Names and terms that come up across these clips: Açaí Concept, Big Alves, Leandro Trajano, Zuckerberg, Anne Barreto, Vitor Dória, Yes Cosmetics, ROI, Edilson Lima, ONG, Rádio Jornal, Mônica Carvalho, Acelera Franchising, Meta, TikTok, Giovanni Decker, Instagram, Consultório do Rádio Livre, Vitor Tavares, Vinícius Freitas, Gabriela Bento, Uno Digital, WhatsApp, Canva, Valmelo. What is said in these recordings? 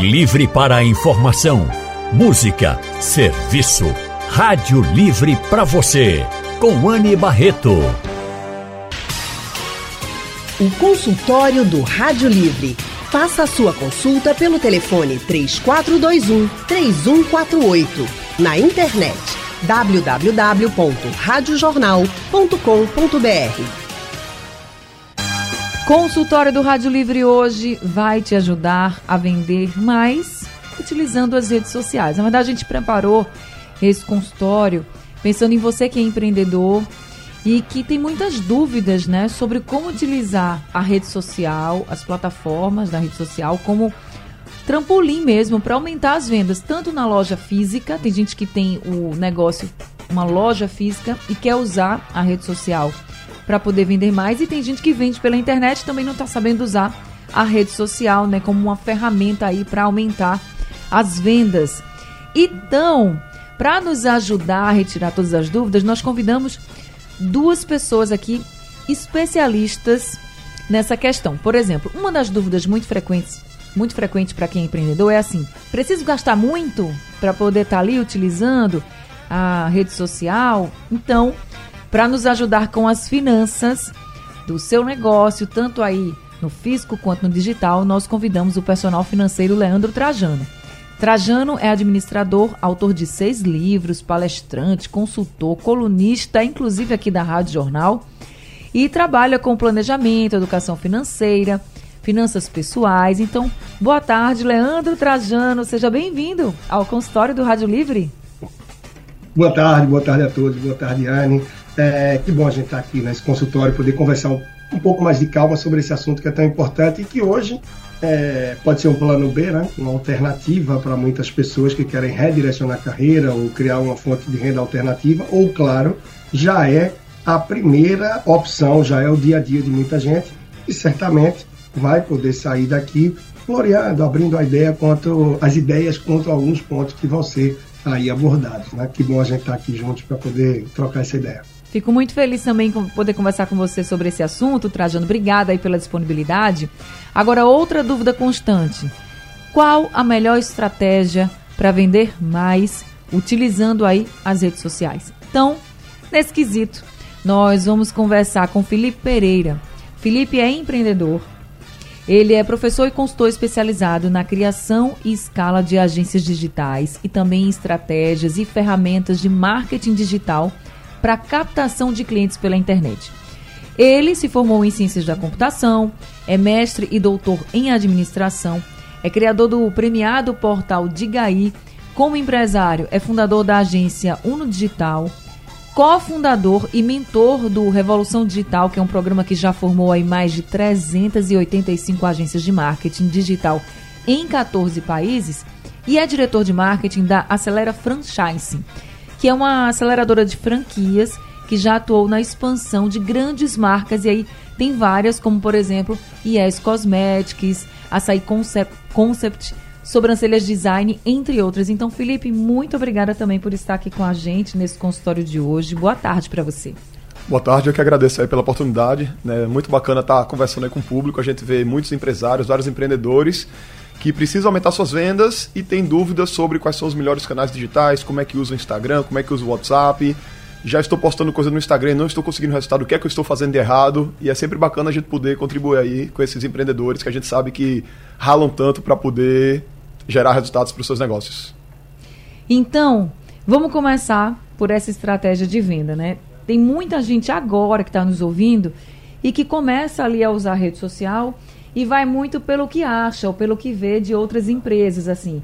Livre para a informação, música, serviço. Rádio Livre para você, com Anne Barreto. O consultório do Rádio Livre. Faça a sua consulta pelo telefone 3421-3148. Na internet, www.radiojornal.com.br. Consultório do Rádio Livre hoje vai te ajudar a vender mais utilizando as redes sociais. Na verdade, a gente preparou esse consultório pensando em você que é empreendedor e que tem muitas dúvidas, né, sobre como utilizar a rede social, as plataformas da rede social como trampolim mesmo para aumentar as vendas, tanto na loja física. Tem gente que tem o negócio, uma loja física, e quer usar a rede social para poder vender mais, e tem gente que vende pela internet e também não está sabendo usar a rede social, né, como uma ferramenta aí para aumentar as vendas. Então, para nos ajudar a retirar todas as dúvidas, nós convidamos duas pessoas aqui especialistas nessa questão. Por exemplo, uma das dúvidas muito frequente para quem é empreendedor é assim: preciso gastar muito para poder estar ali utilizando a rede social? Então, para nos ajudar com as finanças do seu negócio, tanto aí no físico quanto no digital, nós convidamos o personal financeiro Leandro Trajano. Trajano é administrador, autor de 6 livros, palestrante, consultor, colunista, inclusive aqui da Rádio Jornal, e trabalha com planejamento, educação financeira, finanças pessoais. Então, boa tarde, Leandro Trajano, seja bem-vindo ao consultório do Rádio Livre. Boa tarde a todos, boa tarde, Anne. Que bom a gente estar aqui nesse consultório, poder conversar um pouco mais de calma sobre esse assunto que é tão importante e que hoje pode ser um plano B, né? Uma alternativa para muitas pessoas que querem redirecionar a carreira ou criar uma fonte de renda alternativa, ou, claro, já é a primeira opção, já é o dia a dia de muita gente e certamente vai poder sair daqui floreando, abrindo a ideia as ideias quanto a alguns pontos que vão ser aí abordados, né? Que bom a gente estar aqui juntos para poder trocar essa ideia. Fico muito feliz também com poder conversar com você sobre esse assunto, Trajano. Obrigada aí pela disponibilidade. Agora, outra dúvida constante: qual a melhor estratégia para vender mais utilizando aí as redes sociais? Então, nesse quesito, nós vamos conversar com Felipe Pereira. Felipe é empreendedor. Ele é professor e consultor especializado na criação e escala de agências digitais e também em estratégias e ferramentas de marketing digital para captação de clientes pela internet. Ele se formou em ciências da computação, é mestre e doutor em administração, é criador do premiado portal Digaí, como empresário é fundador da agência Uno Digital, cofundador e mentor do Revolução Digital, que é um programa que já formou aí mais de 385 agências de marketing digital em 14 países, e é diretor de marketing da Acelera Franchising, que é uma aceleradora de franquias que já atuou na expansão de grandes marcas, e aí tem várias, como por exemplo, Yes Cosmetics, Açaí Concept, Sobrancelhas Design, entre outras. Então, Felipe, muito obrigada também por estar aqui com a gente nesse consultório de hoje. Boa tarde para você. Boa tarde, eu que agradeço aí pela oportunidade, né? Muito bacana estar conversando aí com o público, a gente vê muitos empresários, vários empreendedores que precisam aumentar suas vendas e tem dúvidas sobre quais são os melhores canais digitais, como é que usa o Instagram, como é que usa o WhatsApp. Já estou postando coisa no Instagram, não estou conseguindo resultado, o que é que eu estou fazendo de errado? E é sempre bacana a gente poder contribuir aí com esses empreendedores que a gente sabe que ralam tanto para poder gerar resultados para os seus negócios. Então, vamos começar por essa estratégia de venda, né? Tem muita gente agora que está nos ouvindo e que começa ali a usar a rede social e vai muito pelo que acha ou pelo que vê de outras empresas, assim.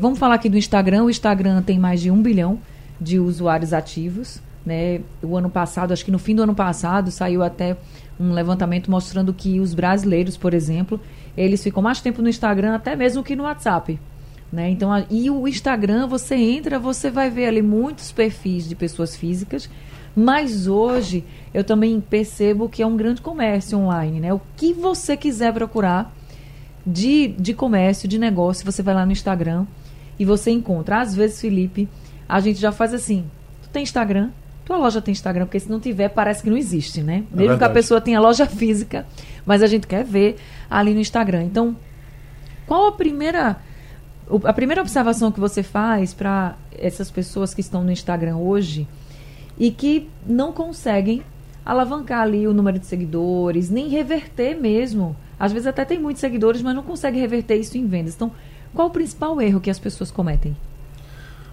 Vamos falar aqui do Instagram. O Instagram tem mais de 1 bilhão de usuários ativos, né? O ano passado, acho que no fim do ano passado, saiu até um levantamento mostrando que os brasileiros, por exemplo, eles ficam mais tempo no Instagram até mesmo que no WhatsApp, né? Então, e o Instagram, você entra, você vai ver ali muitos perfis de pessoas físicas, mas hoje eu também percebo que é um grande comércio online, né? O que você quiser procurar de comércio, de negócio, você vai lá no Instagram e você encontra. Às vezes, Felipe, a gente já faz assim: tu tem Instagram? Tua loja tem Instagram? Porque se não tiver, parece que não existe, né? Mesmo que a pessoa tenha loja física, mas a gente quer ver ali no Instagram. Então, qual a primeira a primeira observação que você faz para essas pessoas que estão no Instagram hoje e que não conseguem alavancar ali o número de seguidores, nem reverter mesmo. Às vezes até tem muitos seguidores, mas não consegue reverter isso em vendas. Então, qual o principal erro que as pessoas cometem?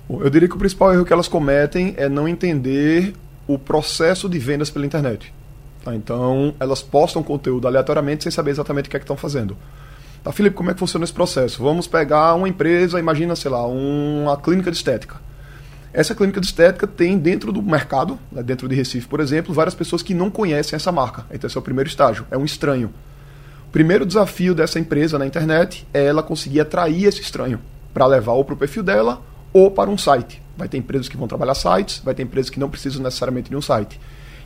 Eu diria que o principal erro que elas cometem é não entender o processo de vendas pela internet. Tá? Então, elas postam conteúdo aleatoriamente sem saber exatamente o que é que estão fazendo. Tá, Felipe, como é que funciona esse processo? Vamos pegar uma empresa, imagina, sei lá, uma clínica de estética. Essa clínica de estética tem dentro do mercado, dentro de Recife, por exemplo, várias pessoas que não conhecem essa marca. Então, esse é o primeiro estágio, é um estranho. O primeiro desafio dessa empresa na internet é ela conseguir atrair esse estranho para levar ou para o perfil dela ou para um site. Vai ter empresas que vão trabalhar sites, vai ter empresas que não precisam necessariamente de um site.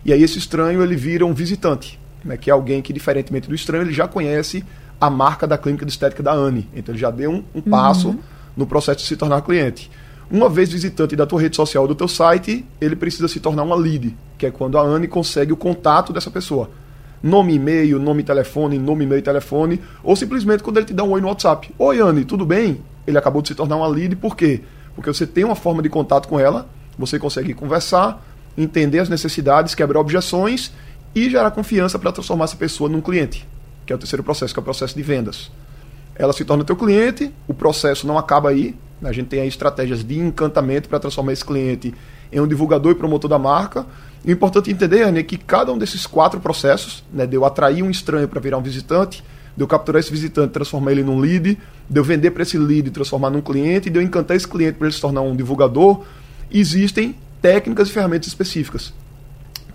E aí esse estranho ele vira um visitante, né, que é alguém que, diferentemente do estranho, ele já conhece a marca da clínica de estética da Anne. Então ele já deu um passo no processo de se tornar cliente. Uma vez visitante da tua rede social ou do teu site, ele precisa se tornar uma lead, que é quando a Anne consegue o contato dessa pessoa. Nome, e-mail, nome, telefone, nome, e-mail, telefone, ou simplesmente quando ele te dá um oi no WhatsApp. Oi, Anne, tudo bem? Ele acabou de se tornar uma lead, por quê? Porque você tem uma forma de contato com ela, você consegue conversar, entender as necessidades, quebrar objeções e gerar confiança para transformar essa pessoa num cliente, que é o terceiro processo, que é o processo de vendas. Ela se torna teu cliente, o processo não acaba aí, a gente tem aí estratégias de encantamento para transformar esse cliente em um divulgador e promotor da marca. E o importante entender, Anne, é que cada um desses quatro processos, né, de eu atrair um estranho para virar um visitante, de eu capturar esse visitante e transformar ele num lead, de eu vender para esse lead e transformar num cliente, de eu encantar esse cliente para ele se tornar um divulgador, existem técnicas e ferramentas específicas.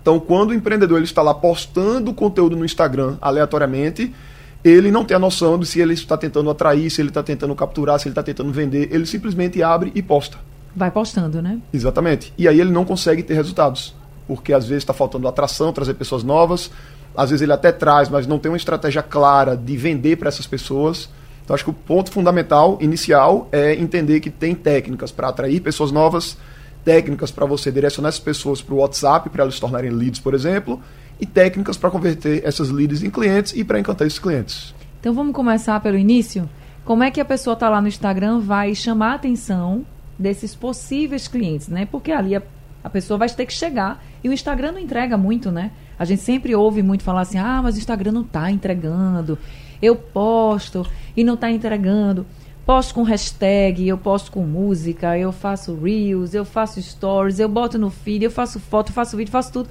Então, quando o empreendedor ele está lá postando conteúdo no Instagram aleatoriamente, ele não tem a noção de se ele está tentando atrair, se ele está tentando capturar, se ele está tentando vender. Ele simplesmente abre e posta. Vai postando, né? Exatamente. E aí ele não consegue ter resultados. Porque às vezes está faltando atração, trazer pessoas novas. Às vezes ele até traz, mas não tem uma estratégia clara de vender para essas pessoas. Então acho que o ponto fundamental, inicial, é entender que tem técnicas para atrair pessoas novas, técnicas para você direcionar essas pessoas para o WhatsApp, para elas se tornarem leads, por exemplo, e técnicas para converter essas leads em clientes e para encantar esses clientes. Então vamos começar pelo início? Como é que a pessoa está lá no Instagram vai chamar a atenção desses possíveis clientes, né? Porque ali a pessoa vai ter que chegar e o Instagram não entrega muito, né? A gente sempre ouve muito falar assim, ah, mas o Instagram não está entregando, eu posto e não está entregando, posto com hashtag, eu posto com música, eu faço reels, eu faço stories, eu boto no feed, eu faço foto, faço vídeo, faço tudo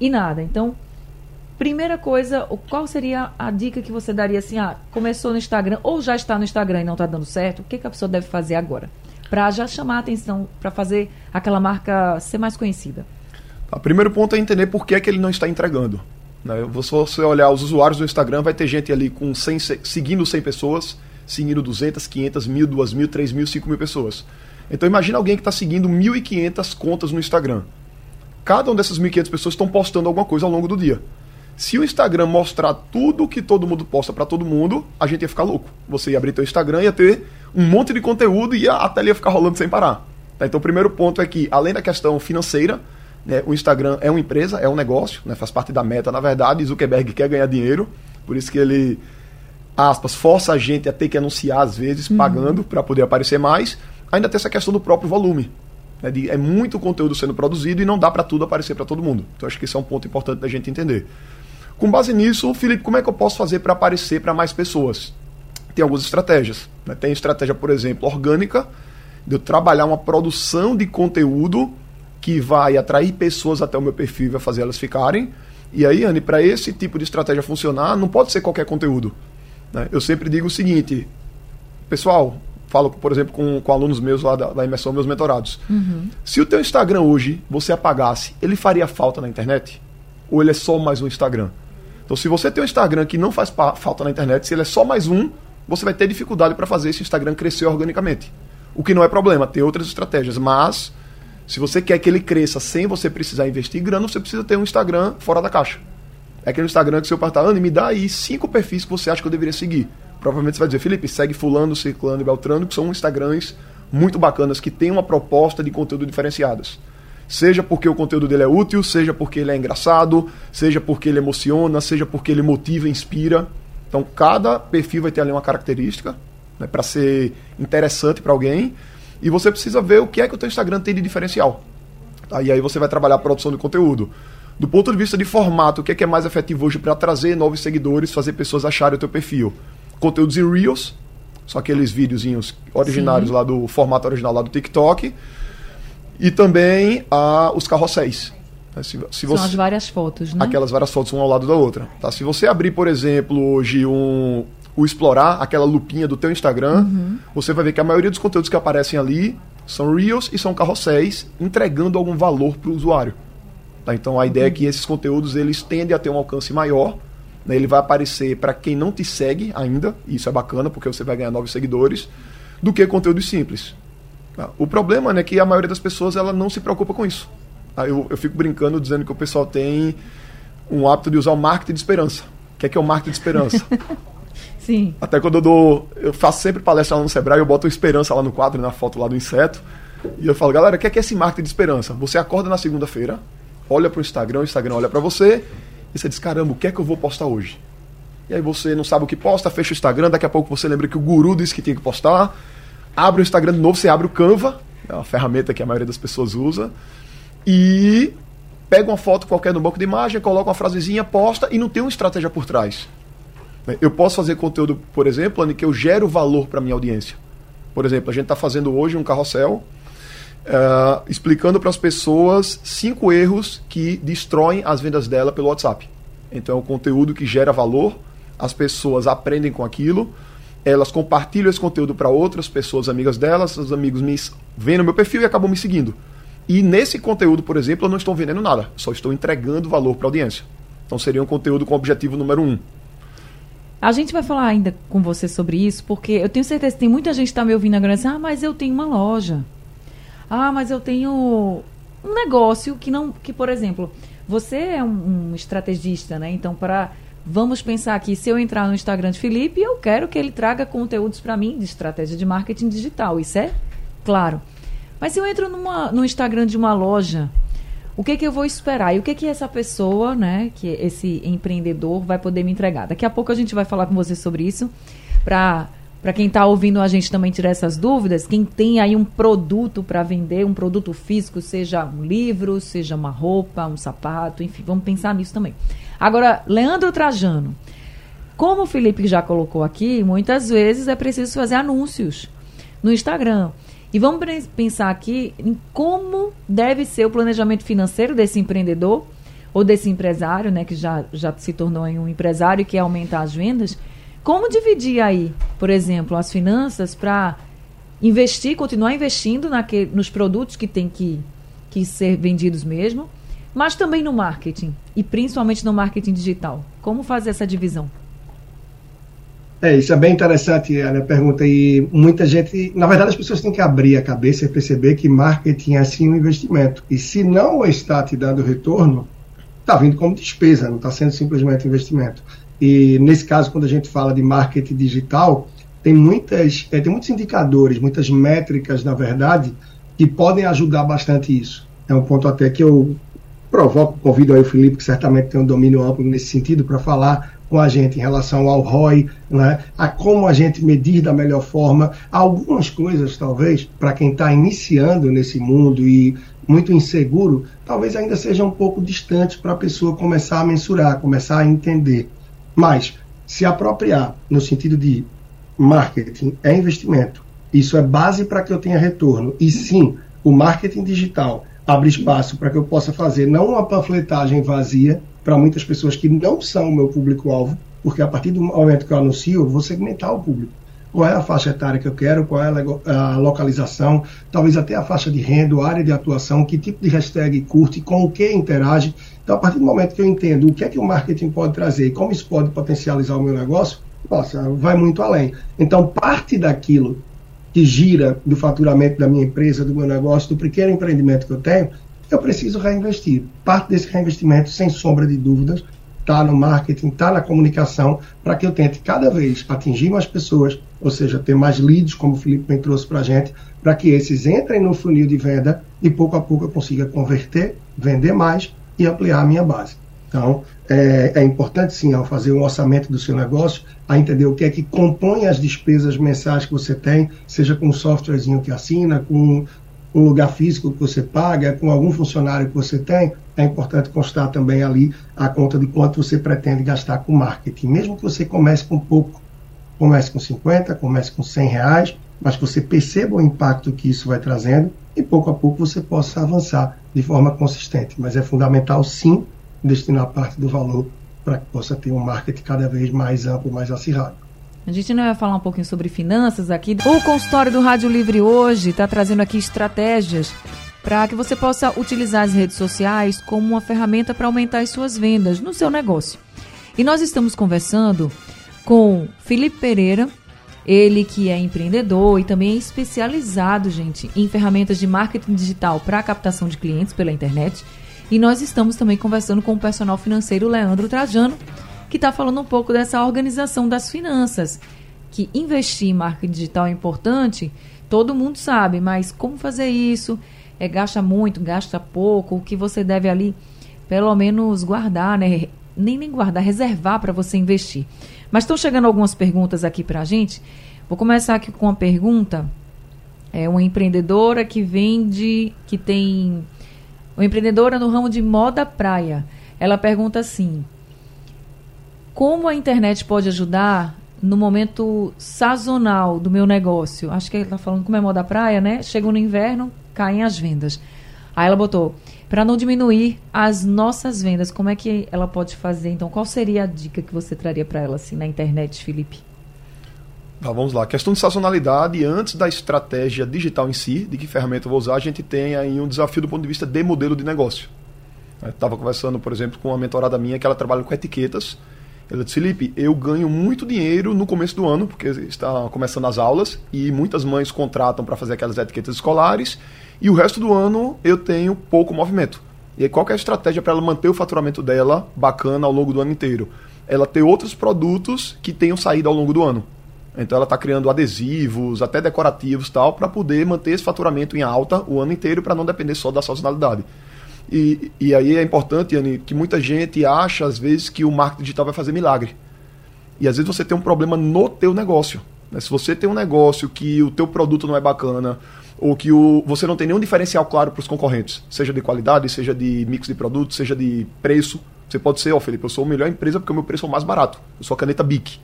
e nada. Então, primeira coisa, qual seria a dica que você daria assim, ah, começou no Instagram ou já está no Instagram e não está dando certo, o que que a pessoa deve fazer agora? Para já chamar a atenção, para fazer aquela marca ser mais conhecida. O primeiro ponto é entender por que é que ele não está entregando. Né? Se você olhar os usuários do Instagram, vai ter gente ali com 100, seguindo 100 pessoas, seguindo 200, 500, 1.000, 2.000, 3.000, 5.000 pessoas. Então imagina alguém que está seguindo 1.500 contas no Instagram. Cada uma dessas 1.500 pessoas estão postando alguma coisa ao longo do dia. Se o Instagram mostrar tudo que todo mundo posta para todo mundo, a gente ia ficar louco. Você ia abrir teu Instagram, ia ter um monte de conteúdo e a tela ia ficar rolando sem parar. Tá? Então o primeiro ponto é que, além da questão financeira, né, o Instagram é uma empresa, é um negócio, né, faz parte da Meta, na verdade, Zuckerberg quer ganhar dinheiro, por isso que ele, aspas, força a gente a ter que anunciar às vezes, pagando para poder aparecer mais. Ainda tem essa questão do próprio volume. Né, é muito conteúdo sendo produzido e não dá para tudo aparecer para todo mundo. Então acho que isso é um ponto importante da gente entender. Com base nisso, Felipe, como é que eu posso fazer para aparecer para mais pessoas? Tem algumas estratégias. Né? Tem estratégia, por exemplo, orgânica, de eu trabalhar uma produção de conteúdo que vai atrair pessoas até o meu perfil e vai fazer elas ficarem. E aí, Anne, para esse tipo de estratégia funcionar, não pode ser qualquer conteúdo. Né? Eu sempre digo o seguinte, pessoal, falo, por exemplo, com alunos meus lá da imersão, meus mentorados. Se o teu Instagram hoje você apagasse, ele faria falta na internet? Ou ele é só mais um Instagram? Então, se você tem um Instagram que não faz falta na internet, se ele é só mais um, você vai ter dificuldade para fazer esse Instagram crescer organicamente. O que não é problema, tem outras estratégias. Mas, se você quer que ele cresça sem você precisar investir grana, você precisa ter um Instagram fora da caixa. É aquele Instagram que o seu pai está, Anne, me dá aí 5 perfis que você acha que eu deveria seguir. Provavelmente você vai dizer, Felipe, segue fulano, ciclano e beltrano, que são Instagrams muito bacanas, que têm uma proposta de conteúdo diferenciadas. Seja porque o conteúdo dele é útil, seja porque ele é engraçado, seja porque ele emociona, seja porque ele motiva e inspira. Então, cada perfil vai ter ali uma característica. né, para ser interessante para alguém. E você precisa ver o que é que o teu Instagram tem de diferencial. Tá? E aí você vai trabalhar a produção de conteúdo. Do ponto de vista de formato, o que é mais efetivo hoje para trazer novos seguidores, fazer pessoas acharem o teu perfil? Conteúdos em Reels, são aqueles videozinhos originários lá do formato original lá do TikTok. E também os carrosséis. Se você, são as várias fotos, né? Aquelas várias fotos, uma ao lado da outra. Tá? Se você abrir, por exemplo, hoje o Explorar, aquela lupinha do teu Instagram, você vai ver que a maioria dos conteúdos que aparecem ali são Reels e são carrosséis, entregando algum valor para o usuário. Tá? Então, a ideia é que esses conteúdos eles tendem a ter um alcance maior. Né? Ele vai aparecer para quem não te segue ainda, e isso é bacana, porque você vai ganhar novos seguidores, do que conteúdos simples. Tá? O problema, né, é que a maioria das pessoas ela não se preocupa com isso. Tá? Eu fico brincando dizendo que o pessoal tem um hábito de usar o marketing de esperança. O que é o marketing de esperança? Sim. Até quando eu faço sempre palestra lá no Sebrae, eu boto esperança lá no quadro, na foto lá do inseto, e eu falo, galera, o que é esse marketing de esperança? Você acorda na segunda-feira, olha pro Instagram, o Instagram olha para você, e você diz, caramba, o que é que eu vou postar hoje? E aí você não sabe o que posta, fecha o Instagram, daqui a pouco você lembra que o guru disse que tem que postar, abre o Instagram de novo, você abre o Canva, é uma ferramenta que a maioria das pessoas usa, e pega uma foto qualquer no banco de imagem, coloca uma frasezinha, posta, e não tem uma estratégia por trás. Eu posso fazer conteúdo, por exemplo, em que eu gero valor para minha audiência. Por exemplo, a gente está fazendo hoje um carrossel explicando para as pessoas 5 erros que destroem as vendas dela pelo WhatsApp. Então é um conteúdo que gera valor, as pessoas aprendem com aquilo, elas compartilham esse conteúdo para outras pessoas, amigas delas, os amigos me vêm no meu perfil e acabam me seguindo. E nesse conteúdo, por exemplo, eu não estou vendendo nada, só estou entregando valor para a audiência. Então seria um conteúdo com o objetivo número 1. A gente vai falar ainda com você sobre isso, porque eu tenho certeza que tem muita gente que está me ouvindo agora e diz, mas eu tenho uma loja. Mas eu tenho um negócio que não... Que, por exemplo, você é um estrategista, né? Então, vamos pensar aqui, se eu entrar no Instagram de Felipe, eu quero que ele traga conteúdos para mim de estratégia de marketing digital. Isso é claro. Mas se eu entro no Instagram de uma loja, o que que eu vou esperar? E o que que essa pessoa, né, que esse empreendedor vai poder me entregar? Daqui a pouco a gente vai falar com você sobre isso, para quem está ouvindo a gente também tirar essas dúvidas. Quem tem aí um produto para vender, um produto físico, seja um livro, seja uma roupa, um sapato, enfim, vamos pensar nisso também. Agora, Leandro Trajano, como o Felipe já colocou aqui, muitas vezes é preciso fazer anúncios no Instagram. E vamos pensar aqui em como deve ser o planejamento financeiro desse empreendedor ou desse empresário, né, que já se tornou um empresário e quer aumentar as vendas. Como dividir aí, por exemplo, as finanças para investir, continuar investindo nos produtos que tem que ser vendidos mesmo, mas também no marketing e principalmente no marketing digital. Como fazer essa divisão? Isso é bem interessante, Ana, pergunta, e muita gente, na verdade as pessoas têm que abrir a cabeça e perceber que marketing é sim um investimento, e se não está te dando retorno, está vindo como despesa, não está sendo simplesmente investimento. E nesse caso, quando a gente fala de marketing digital, tem muitos indicadores, muitas métricas, na verdade, que podem ajudar bastante isso. É um ponto até que eu convido aí o Felipe, que certamente tem um domínio amplo nesse sentido, para falar com a gente em relação ao ROI, né, a como a gente medir da melhor forma algumas coisas, talvez, para quem está iniciando nesse mundo e muito inseguro, talvez ainda seja um pouco distante para a pessoa começar a mensurar, começar a entender. Mas se apropriar no sentido de marketing é investimento. Isso é base para que eu tenha retorno. E sim, o marketing digital abre espaço para que eu possa fazer não uma panfletagem vazia, para muitas pessoas que não são o meu público-alvo, porque a partir do momento que eu anuncio, eu vou segmentar o público. Qual é a faixa etária que eu quero, qual é a localização, talvez até a faixa de renda, a área de atuação, que tipo de hashtag curte, com o que interage. Então, a partir do momento que eu entendo o que é que o marketing pode trazer e como isso pode potencializar o meu negócio, vai muito além. Então, parte daquilo que gira do faturamento da minha empresa, do meu negócio, do pequeno empreendimento que eu tenho, eu preciso reinvestir. Parte desse reinvestimento, sem sombra de dúvidas, está no marketing, está na comunicação, para que eu tente cada vez atingir mais pessoas, ou seja, ter mais leads, como o Felipe bem trouxe para a gente, para que esses entrem no funil de venda e pouco a pouco eu consiga converter, vender mais e ampliar a minha base. Então, é importante sim, ao fazer um orçamento do seu negócio, a entender o que é que compõe as despesas mensais que você tem, seja com um softwarezinho que assina, com um lugar físico que você paga, com algum funcionário que você tem. É importante constar também ali a conta de quanto você pretende gastar com marketing. Mesmo que você comece com pouco, comece com 50, comece com R$100, mas que você perceba o impacto que isso vai trazendo e pouco a pouco você possa avançar de forma consistente. Mas é fundamental sim destinar parte do valor para que possa ter um marketing cada vez mais amplo, mais acirrado. A gente não vai falar um pouquinho sobre finanças aqui. O consultório do Rádio Livre hoje está trazendo aqui estratégias para que você possa utilizar as redes sociais como uma ferramenta para aumentar as suas vendas no seu negócio. E nós estamos conversando com Felipe Pereira, ele que é empreendedor e também é especializado, gente, em ferramentas de marketing digital para captação de clientes pela internet. E nós estamos também conversando com o personal financeiro Leandro Trajano, que está falando um pouco dessa organização das finanças, que investir em marketing digital é importante, todo mundo sabe, mas como fazer isso? Gasta muito, gasta pouco, o que você deve ali, pelo menos guardar, né? Nem guardar, reservar para você investir. Mas estão chegando algumas perguntas aqui para a gente. Vou começar aqui com uma pergunta. É uma empreendedora que vende, que tem... Uma empreendedora no ramo de moda praia. Ela pergunta assim: como a internet pode ajudar no momento sazonal do meu negócio? Acho que ela está falando como é moda praia, né? Chega no inverno, caem as vendas. Aí ela botou, para não diminuir as nossas vendas, como é que ela pode fazer? Então, qual seria a dica que você traria para ela assim, na internet, Felipe? Tá, vamos lá. Questão de sazonalidade, antes da estratégia digital em si, de que ferramenta eu vou usar, a gente tem aí um desafio do ponto de vista de modelo de negócio. Eu estava conversando, por exemplo, com uma mentorada minha que ela trabalha com etiquetas. Ela disse, Felipe, eu ganho muito dinheiro no começo do ano, porque está começando as aulas, e muitas mães contratam para fazer aquelas etiquetas escolares, e o resto do ano eu tenho pouco movimento. E aí, qual que é a estratégia para ela manter o faturamento dela bacana ao longo do ano inteiro? Ela ter outros produtos que tenham saído ao longo do ano. Então ela está criando adesivos, até decorativos e tal, para poder manter esse faturamento em alta o ano inteiro, para não depender só da sazonalidade. E aí é importante, Anne, que muita gente acha às vezes que o marketing digital vai fazer milagre. E às vezes você tem um problema no teu negócio. Né? Se você tem um negócio que o teu produto não é bacana, ou que você não tem nenhum diferencial claro para os concorrentes, seja de qualidade, seja de mix de produto, seja de preço, você pode ser, Felipe, eu sou a melhor empresa porque o meu preço é o mais barato. Eu sou a caneta Bic.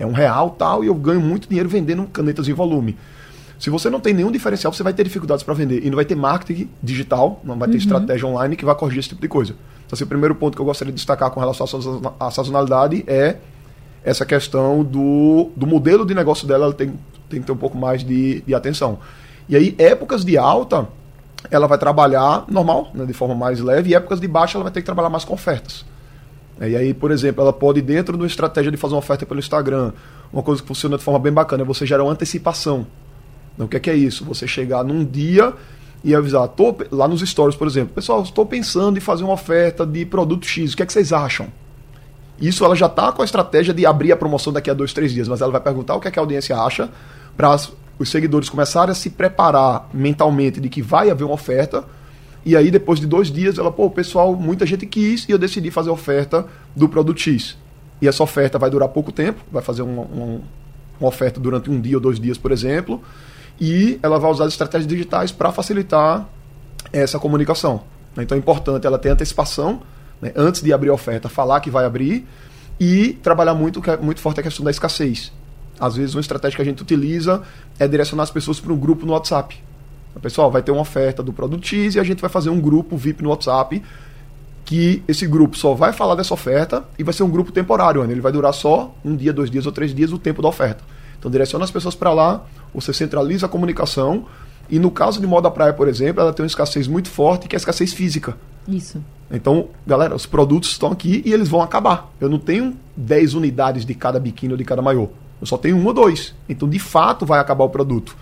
É R$1 tal e eu ganho muito dinheiro vendendo canetas em volume. Se você não tem nenhum diferencial, você vai ter dificuldades para vender. E não vai ter marketing digital, não vai ter estratégia online que vai corrigir esse tipo de coisa. Então, assim, o primeiro ponto que eu gostaria de destacar com relação à sazonalidade é essa questão do modelo de negócio dela. Ela tem que ter um pouco mais de atenção. E aí, épocas de alta, ela vai trabalhar normal, né, de forma mais leve. E épocas de baixa, ela vai ter que trabalhar mais com ofertas. E aí, por exemplo, ela pode, dentro de uma estratégia de fazer uma oferta pelo Instagram, uma coisa que funciona de forma bem bacana é você gerar uma antecipação. Então, o que é isso? Você chegar num dia e avisar, lá nos stories, por exemplo, pessoal, estou pensando em fazer uma oferta de produto X, o que é que vocês acham? Isso ela já está com a estratégia de abrir a promoção daqui a 2, 3 dias, mas ela vai perguntar o que é que a audiência acha para os seguidores começarem a se preparar mentalmente de que vai haver uma oferta. E aí, depois de 2 dias, ela, pessoal, muita gente quis e eu decidi fazer a oferta do produto X. E essa oferta vai durar pouco tempo, vai fazer uma oferta durante 1 dia ou 2 dias, por exemplo, e ela vai usar as estratégias digitais para facilitar essa comunicação. Então é importante ela ter antecipação, né, antes de abrir a oferta, falar que vai abrir e trabalhar muito forte a questão da escassez. Às vezes, uma estratégia que a gente utiliza é direcionar as pessoas para um grupo no WhatsApp. Pessoal, vai ter uma oferta do produto X e a gente vai fazer um grupo VIP no WhatsApp, que esse grupo só vai falar dessa oferta e vai ser um grupo temporário, né? Ele vai durar só 1 dia, 2 dias ou 3 dias, o tempo da oferta. Então direciona as pessoas para lá, você centraliza a comunicação. E no caso de moda praia, por exemplo, ela tem uma escassez muito forte, que é a escassez física. Isso. Então, galera, os produtos estão aqui e eles vão acabar. Eu não tenho 10 unidades de cada biquíni ou de cada maiô, eu só tenho 1 ou 2. Então de fato vai acabar o produto.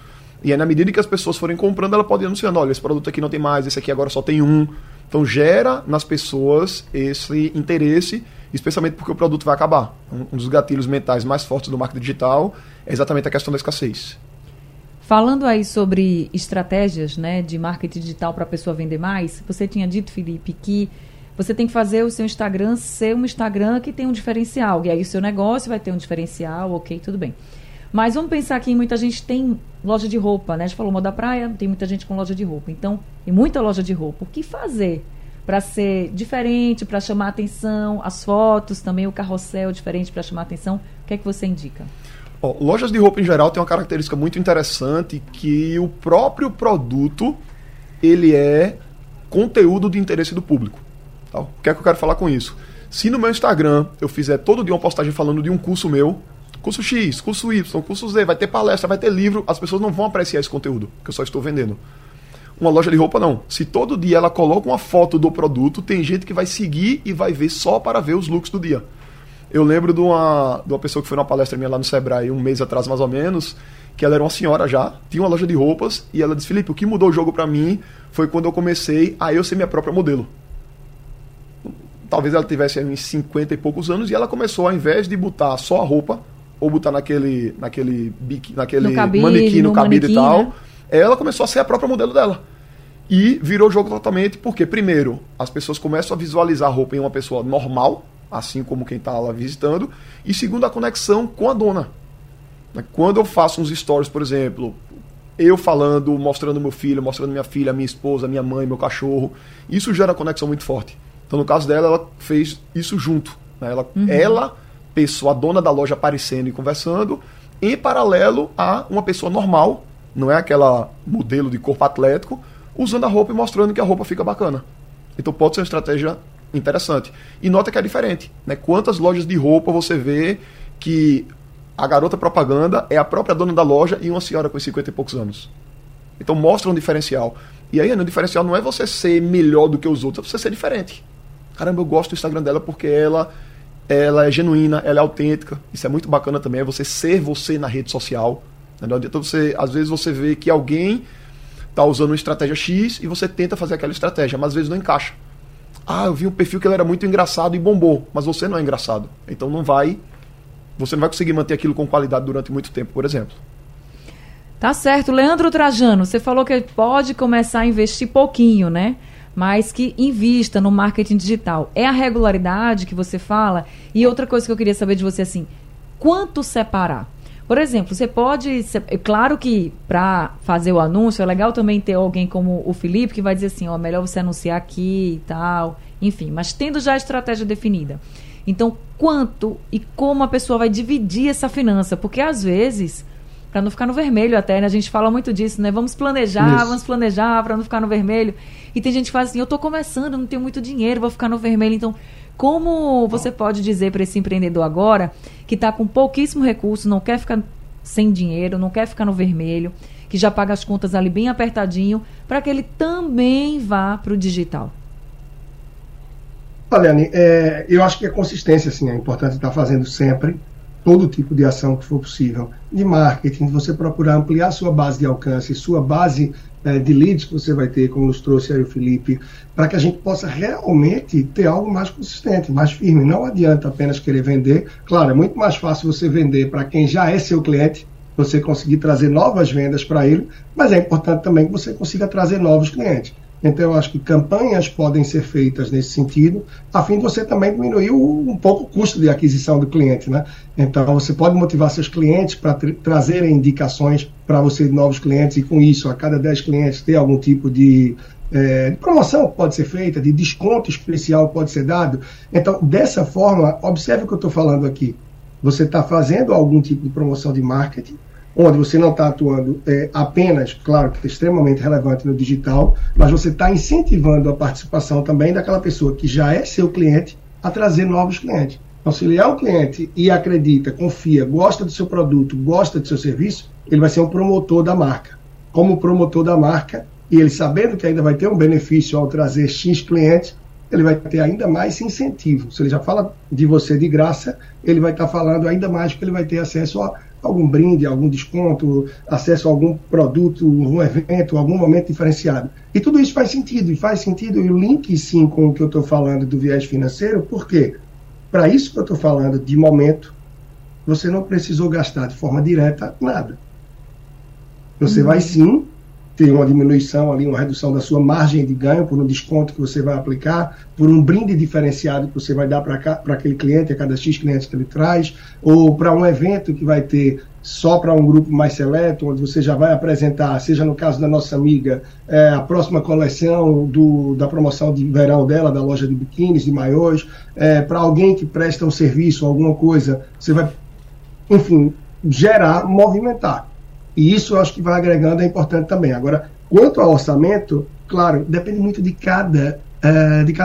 E aí, na medida que as pessoas forem comprando, ela pode ir anunciando, olha, esse produto aqui não tem mais, esse aqui agora só tem 1. Então, gera nas pessoas esse interesse, especialmente porque o produto vai acabar. Um dos gatilhos mentais mais fortes do marketing digital é exatamente a questão da escassez. Falando aí sobre estratégias, né, de marketing digital para a pessoa vender mais, você tinha dito, Felipe, que Você tem que fazer o seu Instagram ser um Instagram que tem um diferencial. E aí o seu negócio vai ter um diferencial, ok, tudo bem. Mas vamos pensar que muita gente tem loja de roupa, né? A gente falou moda praia, tem muita gente com loja de roupa. Então, tem muita loja de roupa. O que fazer para ser diferente, para chamar atenção? As fotos também, o carrossel diferente para chamar atenção. O que é que você indica? Ó, lojas de roupa em geral tem uma característica muito interessante que o próprio produto, ele é conteúdo de interesse do público. Tá? O que é que eu quero falar com isso? Se no meu Instagram eu fizer todo dia uma postagem falando de um curso meu, curso X, curso Y, curso Z, vai ter palestra, vai ter livro, as pessoas não vão apreciar esse conteúdo, que eu só estou vendendo. Uma loja de roupa não. Se todo dia ela coloca uma foto do produto, tem gente que vai seguir e vai ver só para ver os looks do dia. Eu lembro de uma pessoa que foi numa palestra minha lá no Sebrae um mês atrás, mais ou menos, que ela era uma senhora já, tinha uma loja de roupas, e ela disse, Felipe, o que mudou o jogo para mim foi quando eu comecei a eu ser minha própria modelo. Talvez ela tivesse uns 50 e poucos anos, e ela começou, ao invés de botar só a roupa, ou botar naquele manequim, no cabide e tal, né? Ela começou a ser a própria modelo dela. E virou jogo totalmente, porque, primeiro, as pessoas começam a visualizar a roupa em uma pessoa normal, assim como quem está lá visitando, e, segundo, a conexão com a dona. Quando eu faço uns stories, por exemplo, eu falando, mostrando meu filho, mostrando minha filha, minha esposa, minha mãe, meu cachorro, isso gera uma conexão muito forte. Então, no caso dela, ela fez isso junto. Né? Ela pessoa, a dona da loja aparecendo e conversando, em paralelo a uma pessoa normal, não é aquela modelo de corpo atlético, usando a roupa e mostrando que a roupa fica bacana. Então pode ser uma estratégia interessante. E nota que é diferente, né? Quantas lojas de roupa você vê que a garota propaganda é a própria dona da loja e uma senhora com 50 e poucos anos. Então mostra um diferencial. E aí, o diferencial não é você ser melhor do que os outros, é você ser diferente. Caramba, eu gosto do Instagram dela porque ela é genuína, ela é autêntica. Isso é muito bacana também, é você ser você na rede social. Não adianta você, às vezes você vê que alguém está usando uma estratégia X e você tenta fazer aquela estratégia, mas às vezes não encaixa. Ah, eu vi um perfil que ele era muito engraçado e bombou, mas você não é engraçado. Então você não vai conseguir manter aquilo com qualidade durante muito tempo, por exemplo. Tá certo. Leandro Trajano, você falou que pode começar a investir pouquinho, né? Mas que invista no marketing digital. É a regularidade que você fala? E outra coisa que eu queria saber de você, assim, quanto separar? Por exemplo, você pode... Claro que para fazer o anúncio, é legal também ter alguém como o Felipe, que vai dizer assim, ó, melhor você anunciar aqui e tal, enfim, mas tendo já a estratégia definida. Então, quanto e como a pessoa vai dividir essa finança? Porque, às vezes, para não ficar no vermelho até, né? A gente fala muito disso, né? Vamos planejar para não ficar no vermelho. E tem gente que fala assim, eu estou começando, não tenho muito dinheiro, vou ficar no vermelho. Então, como você pode dizer para esse empreendedor agora que está com pouquíssimo recurso, não quer ficar sem dinheiro, não quer ficar no vermelho, que já paga as contas ali bem apertadinho, para que ele também vá para o digital? Olha, Anne, eu acho que a consistência, assim, é importante estar fazendo sempre todo tipo de ação que for possível, de marketing, de você procurar ampliar sua base de alcance, sua base de leads que você vai ter, como nos trouxe aí o Felipe, para que a gente possa realmente ter algo mais consistente, mais firme. Não adianta apenas querer vender. Claro, é muito mais fácil você vender para quem já é seu cliente, você conseguir trazer novas vendas para ele, mas é importante também que você consiga trazer novos clientes. Então, eu acho que campanhas podem ser feitas nesse sentido, a fim de você também diminuir um pouco o custo de aquisição do cliente, né? Então, você pode motivar seus clientes para trazerem indicações para você de novos clientes e, com isso, a cada 10 clientes ter algum tipo de promoção pode ser feita, de desconto especial pode ser dado. Então, dessa forma, observe o que eu estou falando aqui. Você está fazendo algum tipo de promoção de marketing, onde você não está atuando apenas, claro que é extremamente relevante no digital, mas você está incentivando a participação também daquela pessoa que já é seu cliente a trazer novos clientes. Então, se ele é um cliente e acredita, confia, gosta do seu produto, gosta do seu serviço, ele vai ser um promotor da marca. Como promotor da marca, e ele sabendo que ainda vai ter um benefício ao trazer X clientes, ele vai ter ainda mais incentivo. Se ele já fala de você de graça, ele vai estar falando ainda mais porque ele vai ter acesso a algum brinde, algum desconto, acesso a algum produto, algum evento, algum momento diferenciado. E tudo isso faz sentido e o link sim com o que eu estou falando do viés financeiro, porque para isso que eu estou falando de momento, você não precisou gastar de forma direta nada. Você vai sim ter uma diminuição ali, uma redução da sua margem de ganho por um desconto que você vai aplicar, por um brinde diferenciado que você vai dar para aquele cliente, a cada X clientes que ele traz, ou para um evento que vai ter só para um grupo mais seleto, onde você já vai apresentar, seja no caso da nossa amiga, a próxima coleção da promoção de verão dela, da loja de biquínis, de maiôs, para alguém que presta um serviço, alguma coisa, você vai, enfim, gerar, movimentar. E isso eu acho que vai agregando, é importante também. Agora, quanto ao orçamento, claro, depende muito de cada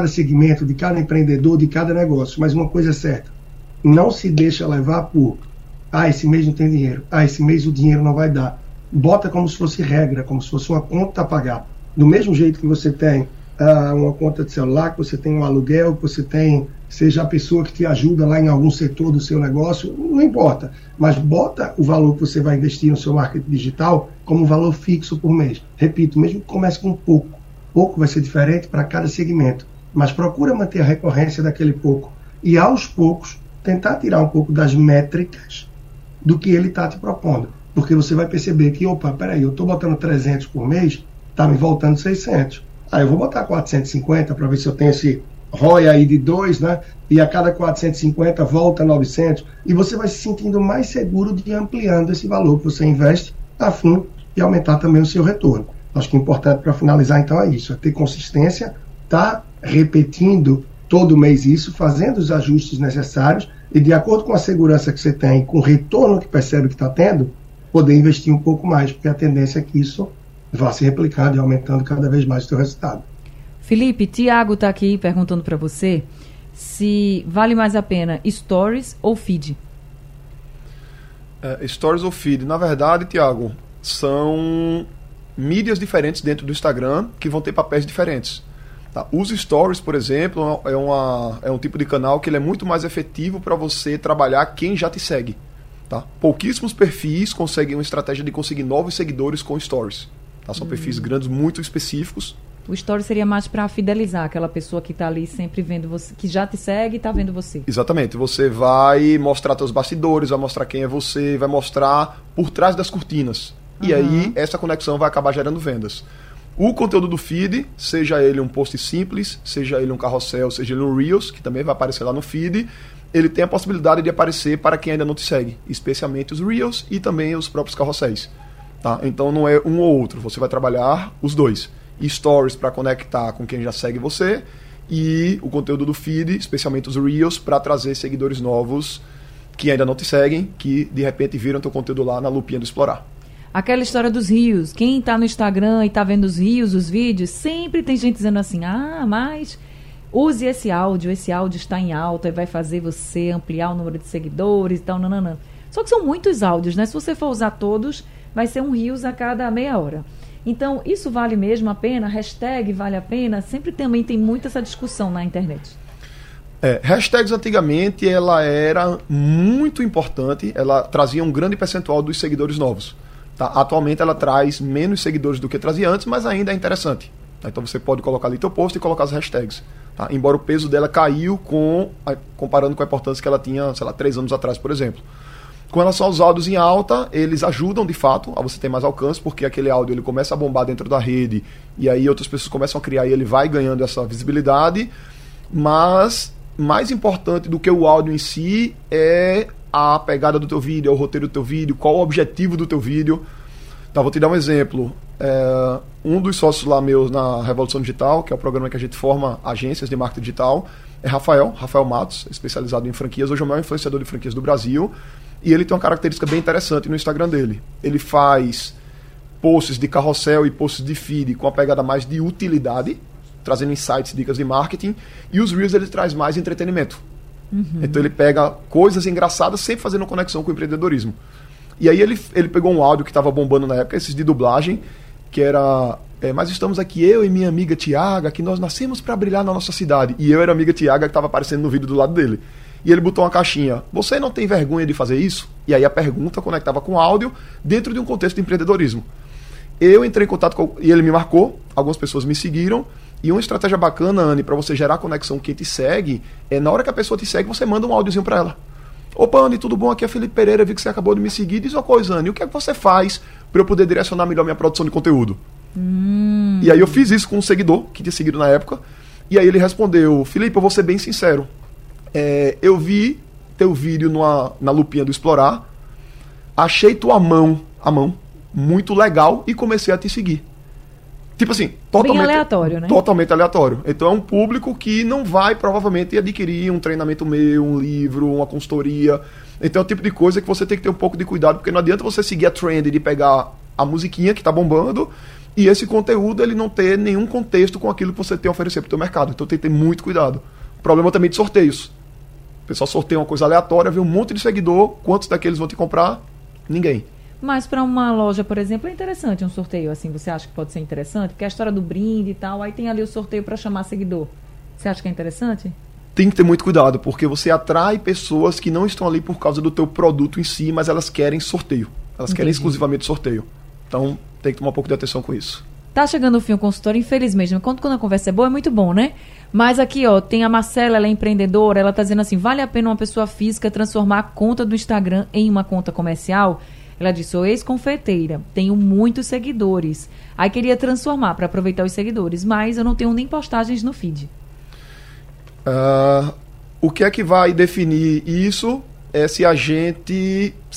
segmento, de cada empreendedor, de cada negócio, mas uma coisa é certa, não se deixa levar por esse mês não tem dinheiro, esse mês o dinheiro não vai dar. Bota como se fosse regra, como se fosse uma conta a pagar. Do mesmo jeito que você tem uma conta de celular, que você tem um aluguel, que você tem, seja a pessoa que te ajuda lá em algum setor do seu negócio, não importa. Mas bota o valor que você vai investir no seu marketing digital como um valor fixo por mês. Repito, mesmo que comece com pouco. Pouco vai ser diferente para cada segmento. Mas procura manter a recorrência daquele pouco. E aos poucos, tentar tirar um pouco das métricas do que ele está te propondo, porque você vai perceber que, opa, peraí, eu estou botando 300 por mês, está me voltando 600, eu vou botar 450 para ver se eu tenho esse ROI aí de 2, né? E a cada 450 volta 900, e você vai se sentindo mais seguro de ir ampliando esse valor que você investe, a fim de aumentar também o seu retorno. Acho que é importante para finalizar, então, é isso, é ter consistência, tá repetindo todo mês isso, fazendo os ajustes necessários, e de acordo com a segurança que você tem, com o retorno que percebe que está tendo, poder investir um pouco mais, porque a tendência é que isso vá se replicando e aumentando cada vez mais o seu resultado. Felipe, Tiago está aqui perguntando para você se vale mais a pena Stories ou Feed? Stories ou Feed? Na verdade, Tiago, são mídias diferentes dentro do Instagram que vão ter papéis diferentes. Tá. Os Stories, por exemplo, é um tipo de canal que ele é muito mais efetivo para você trabalhar quem já te segue. Tá? Pouquíssimos perfis conseguem uma estratégia de conseguir novos seguidores com Stories. Tá? São perfis grandes, muito específicos. O Stories seria mais para fidelizar aquela pessoa que está ali sempre vendo você, que já te segue e está vendo você. Exatamente. Você vai mostrar seus bastidores, vai mostrar quem é você, vai mostrar por trás das cortinas. Uhum. E aí essa conexão vai acabar gerando vendas. O conteúdo do feed, seja ele um post simples, seja ele um carrossel, seja ele um Reels, que também vai aparecer lá no feed, ele tem a possibilidade de aparecer para quem ainda não te segue, especialmente os Reels e também os próprios carrosséis. Tá? Então não é um ou outro, você vai trabalhar os dois. Stories para conectar com quem já segue você e o conteúdo do feed, especialmente os Reels, para trazer seguidores novos que ainda não te seguem, que de repente viram teu conteúdo lá na lupinha do Explorar. Aquela história dos rios, quem está no Instagram e está vendo os rios, os vídeos, sempre tem gente dizendo assim, mas use esse áudio está em alta e vai fazer você ampliar o número de seguidores e tal, nananã. Só que são muitos áudios, né? Se você for usar todos, vai ser um rios a cada meia hora. Então, isso vale mesmo a pena? Hashtag vale a pena? Sempre também tem muita essa discussão na internet. Hashtags antigamente, ela era muito importante, ela trazia um grande percentual dos seguidores novos. Tá? Atualmente ela traz menos seguidores do que trazia antes, mas ainda é interessante. Tá? Então você pode colocar ali teu post e colocar as hashtags. Tá? Embora o peso dela caiu comparando com a importância que ela tinha, 3 anos atrás, por exemplo. Com relação aos áudios em alta, eles ajudam de fato a você ter mais alcance, porque aquele áudio ele começa a bombar dentro da rede e aí outras pessoas começam a criar e ele vai ganhando essa visibilidade. Mas mais importante do que o áudio em si é a pegada do teu vídeo, o roteiro do teu vídeo, qual o objetivo do teu vídeo. Tá, vou te dar um exemplo. Um dos sócios lá meus na Revolução Digital, que é o programa que a gente forma agências de marketing digital, é Rafael Matos, especializado em franquias, hoje é o maior influenciador de franquias do Brasil, e ele tem uma característica bem interessante no Instagram dele. Ele faz posts de carrossel e posts de feed com a pegada mais de utilidade, trazendo insights, dicas de marketing, e os Reels ele traz mais entretenimento. Uhum. Então ele pega coisas engraçadas sempre fazendo conexão com o empreendedorismo. E aí ele pegou um áudio que estava bombando na época, esses de dublagem, que era mas estamos aqui eu e minha amiga Tiaga, que nós nascemos para brilhar na nossa cidade. E eu era a amiga Tiaga que estava aparecendo no vídeo do lado dele. E ele botou uma caixinha, você não tem vergonha de fazer isso? E aí a pergunta conectava com o áudio dentro de um contexto de empreendedorismo. Eu entrei em contato com e ele me marcou, algumas pessoas me seguiram. E uma estratégia bacana, Anne, para você gerar conexão com quem te segue, é na hora que a pessoa te segue, você manda um áudiozinho para ela. Opa, Anne, tudo bom? Aqui é Felipe Pereira, vi que você acabou de me seguir. Diz uma coisa, Anne, o que é que você faz para eu poder direcionar melhor minha produção de conteúdo? E aí eu fiz isso com um seguidor, que tinha seguido na época, e aí ele respondeu, Felipe, eu vou ser bem sincero, eu vi teu vídeo na lupinha do Explorar, achei tua mão muito legal e comecei a te seguir. Tipo assim, totalmente bem aleatório, né? Totalmente aleatório. Então é um público que não vai provavelmente adquirir um treinamento meu, um livro, uma consultoria. Então é o tipo de coisa que você tem que ter um pouco de cuidado, porque não adianta você seguir a trend de pegar a musiquinha que tá bombando e esse conteúdo ele não ter nenhum contexto com aquilo que você tem a oferecer pro teu mercado. Então tem que ter muito cuidado. O problema também de sorteios. O pessoal sorteia uma coisa aleatória, vê um monte de seguidor, quantos daqueles vão te comprar? Ninguém. Mas para uma loja, por exemplo, é interessante um sorteio, assim, você acha que pode ser interessante? Porque a história do brinde e tal, aí tem ali o sorteio para chamar seguidor. Você acha que é interessante? Tem que ter muito cuidado, porque você atrai pessoas que não estão ali por causa do teu produto em si, mas elas querem sorteio. Elas Entendi. Querem exclusivamente sorteio. Então, tem que tomar um pouco de atenção com isso. Tá chegando o fim do consultório, infelizmente. Quando a conversa é boa, é muito bom, né? Mas aqui, ó, tem a Marcela, ela é empreendedora, ela tá dizendo assim, vale a pena uma pessoa física transformar a conta do Instagram em uma conta comercial? Ela disse, sou ex-confeiteira, tenho muitos seguidores. Aí queria transformar para aproveitar os seguidores, mas eu não tenho nem postagens no feed. O que é que vai definir isso é se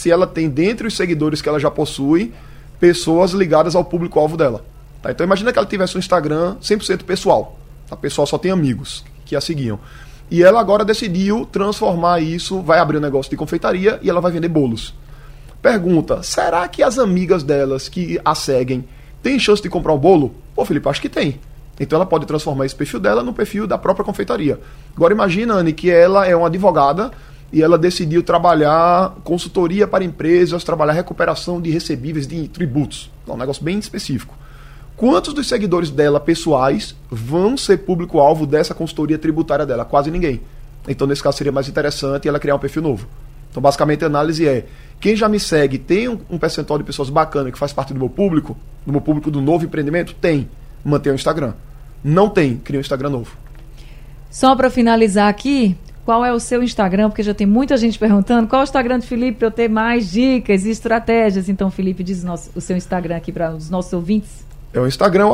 ela tem dentre os seguidores que ela já possui, pessoas ligadas ao público-alvo dela. Tá? Então imagina que ela tivesse um Instagram 100% pessoal. Tá? O pessoal só tem amigos que a seguiam. E ela agora decidiu transformar isso, vai abrir um negócio de confeitaria e ela vai vender bolos. Pergunta, será que as amigas delas que a seguem têm chance de comprar um bolo? Pô, Felipe, acho que tem. Então ela pode transformar esse perfil dela no perfil da própria confeitaria. Agora imagina, Anne, que ela é uma advogada e ela decidiu trabalhar consultoria para empresas, trabalhar recuperação de recebíveis de tributos. É um negócio bem específico. Quantos dos seguidores dela, pessoais, vão ser público-alvo dessa consultoria tributária dela? Quase ninguém. Então, nesse caso, seria mais interessante ela criar um perfil novo. Então, basicamente, a análise é... Quem já me segue tem um percentual de pessoas bacanas que faz parte do meu público do novo empreendimento? Tem. Mantém o Instagram. Não tem. Cria um Instagram novo. Só para finalizar aqui, qual é o seu Instagram? Porque já tem muita gente perguntando. Qual é o Instagram de Felipe para eu ter mais dicas e estratégias? Então, Felipe, diz o seu Instagram aqui para os nossos ouvintes. É o Instagram,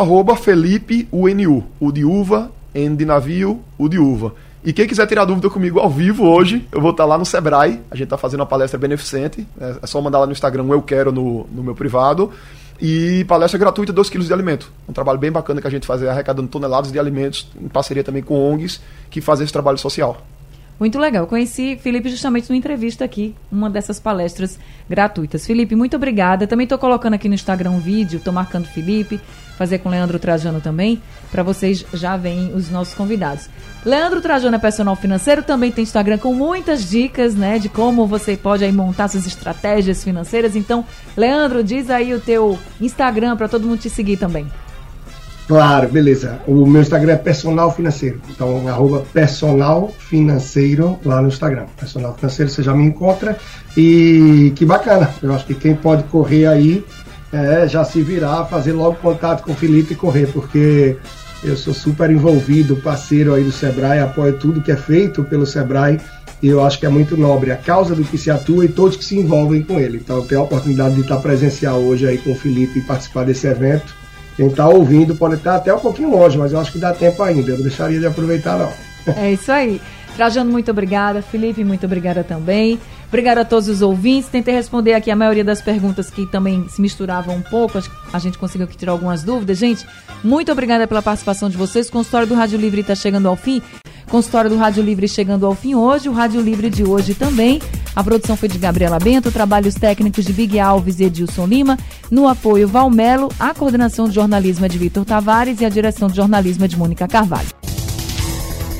@FelipeUNU. U de uva, N de navio, U de uva. E quem quiser tirar dúvida comigo ao vivo hoje, eu vou estar lá no Sebrae, a gente está fazendo uma palestra beneficente, é só mandar lá no Instagram eu quero no meu privado, e palestra gratuita, 2 kg de alimento, um trabalho bem bacana que a gente faz, arrecadando toneladas de alimentos, em parceria também com ONGs, que fazem esse trabalho social. Muito legal, eu conheci Felipe justamente numa entrevista aqui, uma dessas palestras gratuitas. Felipe, muito obrigada, também estou colocando aqui no Instagram um vídeo, estou marcando Felipe, fazer com o Leandro Trajano também, para vocês já verem os nossos convidados. Leandro Trajano é personal financeiro, também tem Instagram com muitas dicas, né, de como você pode aí montar suas estratégias financeiras. Então, Leandro, diz aí o teu Instagram para todo mundo te seguir também. Claro, beleza. O meu Instagram é personal financeiro. Então, @personalfinanceiro lá no Instagram. Personal financeiro, você já me encontra. E que bacana. Eu acho que quem pode correr aí, já se virar, fazer logo contato com o Felipe e correr, porque eu sou super envolvido, parceiro aí do Sebrae, apoio tudo que é feito pelo Sebrae. E eu acho que é muito nobre a causa do que se atua e todos que se envolvem com ele. Então, eu tenho a oportunidade de estar presencial hoje aí com o Felipe e participar desse evento. Quem está ouvindo pode estar até um pouquinho longe, mas eu acho que dá tempo ainda. Eu não deixaria de aproveitar, não. É isso aí. Trajano, muito obrigada. Felipe, muito obrigada também. Obrigada a todos os ouvintes. Tentei responder aqui a maioria das perguntas que também se misturavam um pouco. A gente conseguiu tirar algumas dúvidas. Gente, muito obrigada pela participação de vocês. O consultório do Rádio Livre está chegando ao fim. Consultório do Rádio Livre chegando ao fim hoje, o Rádio Livre de hoje também. A produção foi de Gabriela Bento, trabalhos técnicos de Big Alves e Edilson Lima, no apoio Valmelo, a coordenação de jornalismo é de Vitor Tavares e a direção de jornalismo é de Mônica Carvalho.